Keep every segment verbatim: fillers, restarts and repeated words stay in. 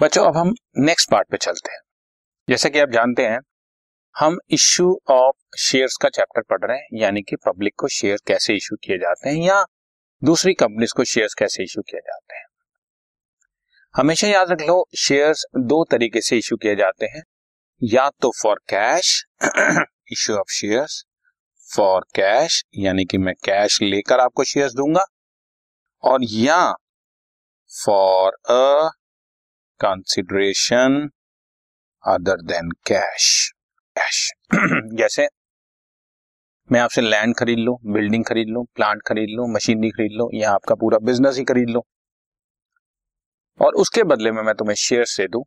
बच्चों अब हम नेक्स्ट पार्ट पे चलते हैं। जैसा कि आप जानते हैं हम इश्यू ऑफ शेयर्स का चैप्टर पढ़ रहे हैं, यानी कि पब्लिक को शेयर कैसे इश्यू किए जाते हैं या दूसरी कंपनीज को शेयर्स कैसे इश्यू किए जाते हैं। हमेशा याद रख लो, शेयर्स दो तरीके से इश्यू किए जाते हैं, या तो for cash, issue of shares for cash यानी कि मैं कैश लेकर आपको शेयर्स दूंगा, और या for a consideration other than cash cash जैसे मैं आपसे लैंड खरीद लूं, बिल्डिंग खरीद लूं, प्लांट खरीद लूं, मशीनरी खरीद लूं या आपका पूरा बिजनेस ही खरीद लूं और उसके बदले में मैं तुम्हें शेयर से दूं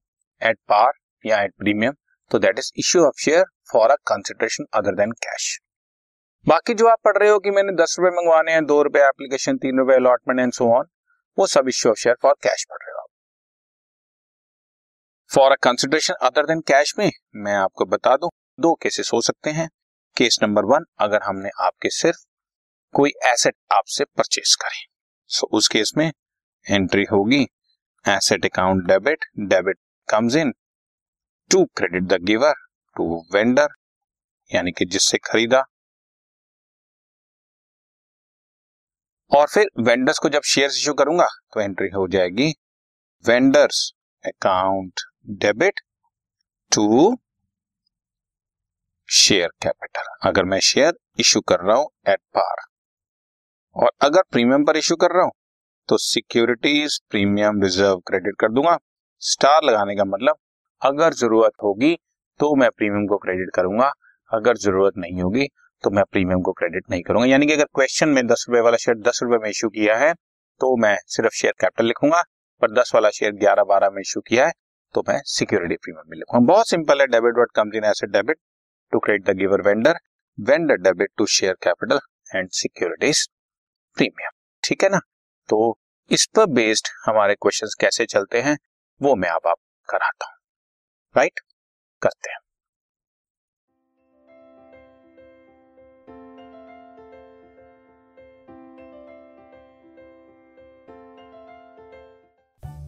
एट पार या एट प्रीमियम, तो that is issue of share for a consideration other than cash. बाकी जो आप पढ़ रहे हो कि मैंने दस रुपए मंगवाने हैं, दो रुपए एप्लीकेशन, तीन रुपए अलॉटमेंट एंड सो ऑन, वो सब issue of share for cash पढ़ रहे हो। For a consideration other than cash में मैं आपको बता दूं दो केसेस हो सकते हैं। केस नंबर वन, अगर हमने आपके सिर्फ कोई एसेट आपसे परचेस करें, सो so, उस केस में एंट्री होगी asset account debit, debit comes in to credit the giver to vendor यानी कि जिससे खरीदा, और फिर वेंडर्स को जब शेयर्स इश्यू करूंगा तो एंट्री हो जाएगी vendors account debit to share capital, अगर मैं शेयर इश्यू कर रहा हूं एट पार। और अगर प्रीमियम पर इश्यू कर रहा हूं तो सिक्योरिटीज प्रीमियम रिजर्व क्रेडिट कर दूंगा। स्टार लगाने का मतलब अगर जरूरत होगी तो मैं प्रीमियम को क्रेडिट करूंगा, अगर जरूरत नहीं होगी तो मैं प्रीमियम को क्रेडिट नहीं करूंगा। यानी कि अगर क्वेश्चन में दस रुपए वाला शेयर दस रुपए में इश्यू किया है तो मैं सिर्फ शेयर कैपिटल लिखूंगा, पर दस वाला शेयर ग्यारह बारह में इशू किया है तो मैं सिक्योरिटी प्रीमियम में लिखूंगा। बहुत सिंपल है, debit what comes in asset debit to credit the giver vendor, vendor debit to share capital and securities premium. ठीक है ना, तो इस पर बेस्ड हमारे क्वेश्चंस कैसे चलते हैं वो मैं अब आपको कराता हूँ। राइट, करते हैं।